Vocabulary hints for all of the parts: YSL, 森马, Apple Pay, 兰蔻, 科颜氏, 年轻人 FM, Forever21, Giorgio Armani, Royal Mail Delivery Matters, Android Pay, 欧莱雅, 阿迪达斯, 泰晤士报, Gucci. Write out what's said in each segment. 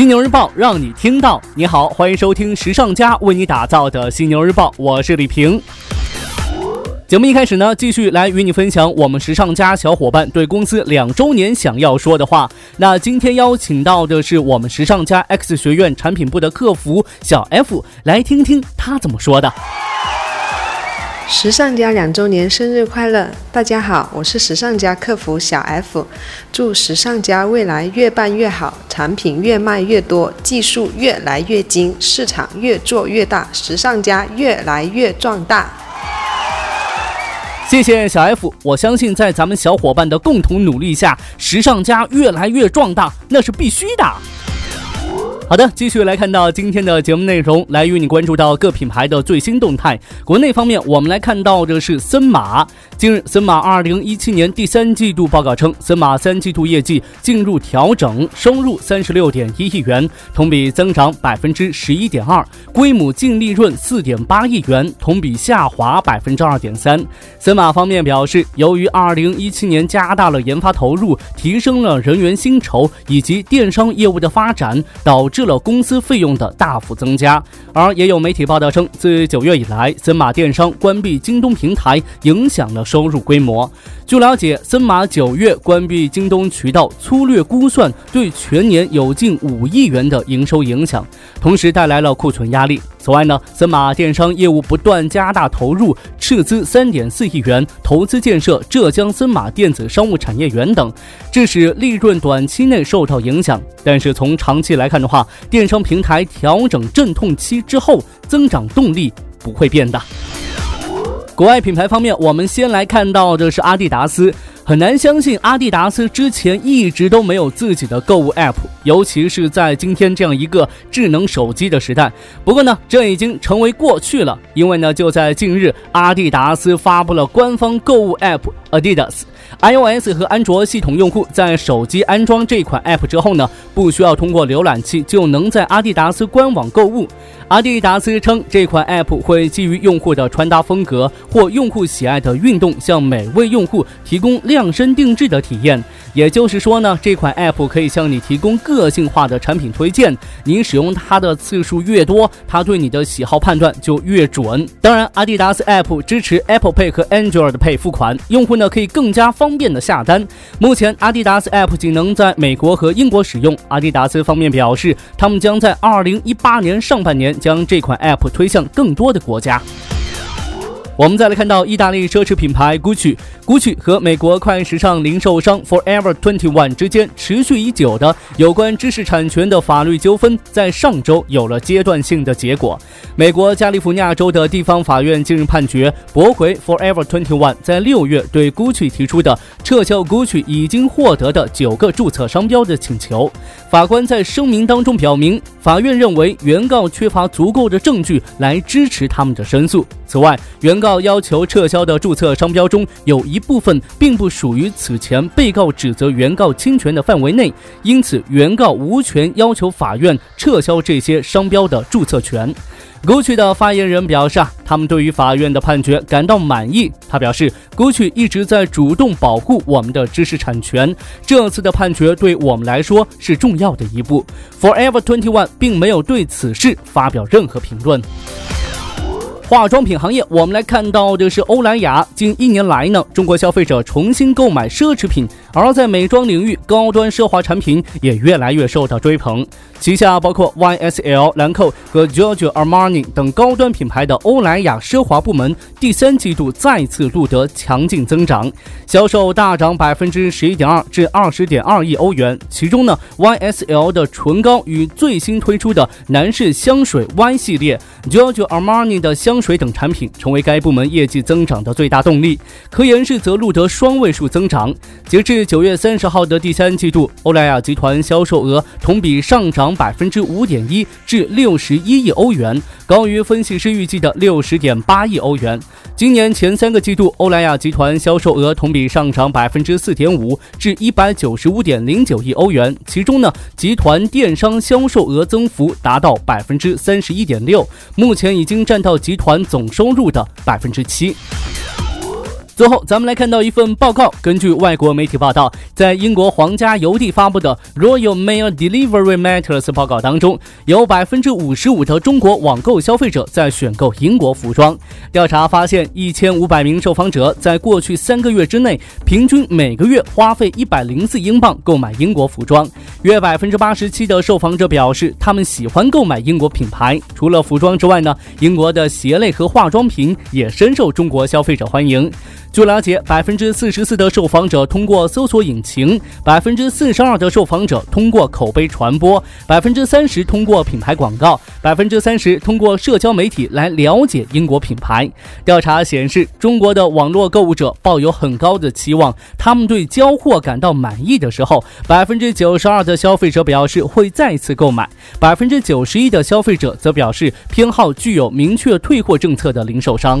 犀牛日报让你听到。你好，欢迎收听时尚家为你打造的犀牛日报，我是李平。节目一开始呢，继续来与你分享我们时尚家小伙伴对公司2周年想要说的话。那今天邀请到的是我们时尚家 X 学院产品部的客服小 F， 来听听他怎么说的。时尚家2周年生日快乐！大家好，我是时尚家客服小 F， 祝时尚家未来越办越好，产品越卖越多，技术越来越精，市场越做越大，时尚家越来越壮大。谢谢小 F， 我相信在咱们小伙伴的共同努力下，时尚家越来越壮大，那是必须的。好的，继续来看到今天的节目内容，来与你关注到各品牌的最新动态。国内方面，我们来看到的是森马。近日，森马2017年第三季度报告称，森马3季度业绩进入调整，收入 36.1 亿元，同比增长 11.2%， 归母净利润 4.8 亿元，同比下滑 2.3%。 森马方面表示，由于2017年加大了研发投入，提升了人员薪酬以及电商业务的发展，导致了公司费用的大幅增加。而也有媒体报道称，自9月以来，森马电商关闭京东平台，影响了收入规模。据了解，森马9月关闭京东渠道，粗略估算对全年有近5亿元的营收影响，同时带来了库存压力。此外呢，森马电商业务不断加大投入，斥资 3.4 亿元投资建设浙江森马电子商务产业园等，致使利润短期内受到影响。但是从长期来看的话，电商平台调整阵痛期之后，增长动力不会变大。国外品牌方面，我们先来看到的是阿迪达斯。很难相信阿迪达斯之前一直都没有自己的购物 app， 尤其是在今天这样一个智能手机的时代。不过呢，这已经成为过去了，因为呢，就在近日，阿迪达斯发布了官方购物 app Adidas。 iOS 和安卓系统用户在手机安装这款 app 之后呢，不需要通过浏览器就能在阿迪达斯官网购物。阿迪达斯称，这款 app 会基于用户的穿搭风格或用户喜爱的运动，向每位用户提供量身定制的体验。也就是说呢，这款 app 可以向你提供个性化的产品推荐，你使用它的次数越多，它对你的喜好判断就越准。当然，阿迪达斯 app 支持 Apple Pay 和 Android Pay 付款，用户呢可以更加方便的下单。目前阿迪达斯 app 仅能在美国和英国使用。阿迪达斯方面表示，他们将在2018年上半年将这款 app 推向更多的国家。我们再来看到意大利奢侈品牌 Gucci 和美国快时尚零售商 Forever21 之间持续已久的有关知识产权的法律纠纷，在上周有了阶段性的结果。美国加利福尼亚州的地方法院近日判决，驳回 Forever21 在6月对 Gucci 提出的撤销 Gucci 已经获得的9个注册商标的请求。法官在声明当中表明，法院认为原告缺乏足够的证据来支持他们的申诉。此外，原告要求撤销的注册商标中有一部分并不属于此前被告指责原告侵权的范围内，因此原告无权要求法院撤销这些商标的注册权。Gucci 的发言人表示他们对于法院的判决感到满意。他表示， Gucci 一直在主动保护我们的知识产权，这次的判决对我们来说是重要的一步。 Forever21 并没有对此事发表任何评论。化妆品行业，我们来看到的是欧莱雅。近1年来呢，中国消费者重新购买奢侈品，而在美妆领域，高端奢华产品也越来越受到追捧。旗下包括 YSL、兰蔻和 Giorgio Armani 等高端品牌的欧莱雅奢华部门，第3季度再次录得强劲增长，销售大涨 11.2% 至 20.2 亿欧元。其中呢， YSL 的唇膏与最新推出的男士香水 Y 系列， Giorgio Armani 的香水等产品成为该部门业绩增长的最大动力。科颜氏则录得双位数增长。截至9月30号的第3季度，欧莱雅集团销售额同比上涨 5.1% 至61亿欧元，高于分析师预计的 60.8 亿欧元。今年前3个季度，欧莱雅集团销售额同比上涨 4.5% 至 195.09 亿欧元，其中呢，集团电商销售额增幅达到 31.6%， 目前已经占到集团总收入的7%。最后，咱们来看到一份报告，根据外国媒体报道，在英国皇家邮递发布的 Royal Mail Delivery Matters 报告当中，有 55% 的中国网购消费者在选购英国服装。调查发现，1500名受访者在过去3个月之内，平均每个月花费104英镑购买英国服装。约 87% 的受访者表示，他们喜欢购买英国品牌。除了服装之外呢，英国的鞋类和化妆品也深受中国消费者欢迎。据了解， 44% 的受访者通过搜索引擎， 42% 的受访者通过口碑传播， 30% 通过品牌广告， 30% 通过社交媒体来了解英国品牌。调查显示，中国的网络购物者抱有很高的期望，他们对交货感到满意的时候， 92% 的消费者表示会再次购买， 91% 的消费者则表示偏好具有明确退货政策的零售商。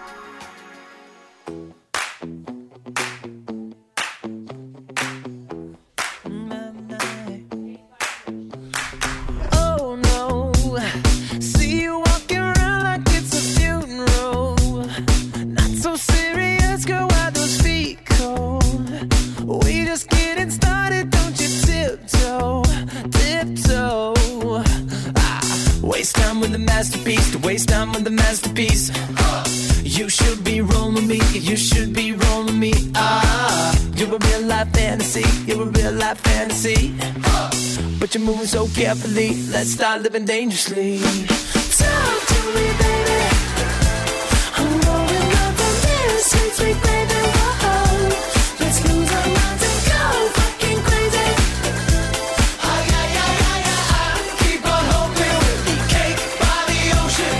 You should be rolling with me, you should be rolling with me. You're a real life fantasy, you're a real life fantasy. But you're moving so carefully, let's start living dangerously. Talk to me, baby. I'm rolling up on this, sweet, sweet baby. Whoa, let's lose our minds and go fucking crazy. Oh yeah, yeah, yeah, yeah. I keep on hoping we'll be cake by the ocean.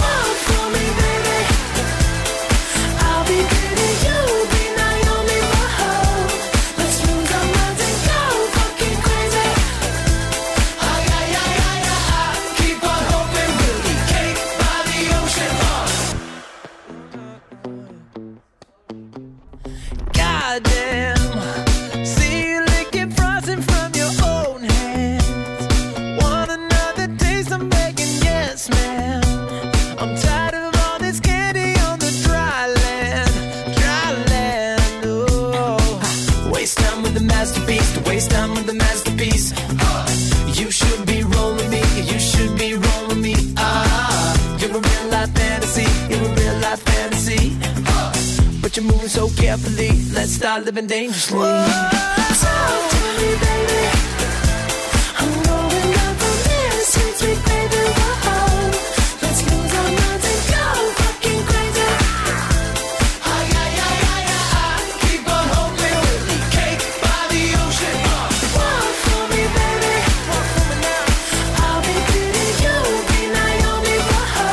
Whoa, for me, baby.You're moving so carefully, let's start living dangerously. Whoa. Talk to me, baby. I'm rolling up on this, sweet, sweet baby. Whoa, let's lose our minds and go fucking crazy. Oh yeah, yeah, yeah, yeah. I keep on hoping we'll be cake by the ocean. Whoa, for me, baby. Whoa, for me now. I'll be pretty, you'll be Naomi. Whoa,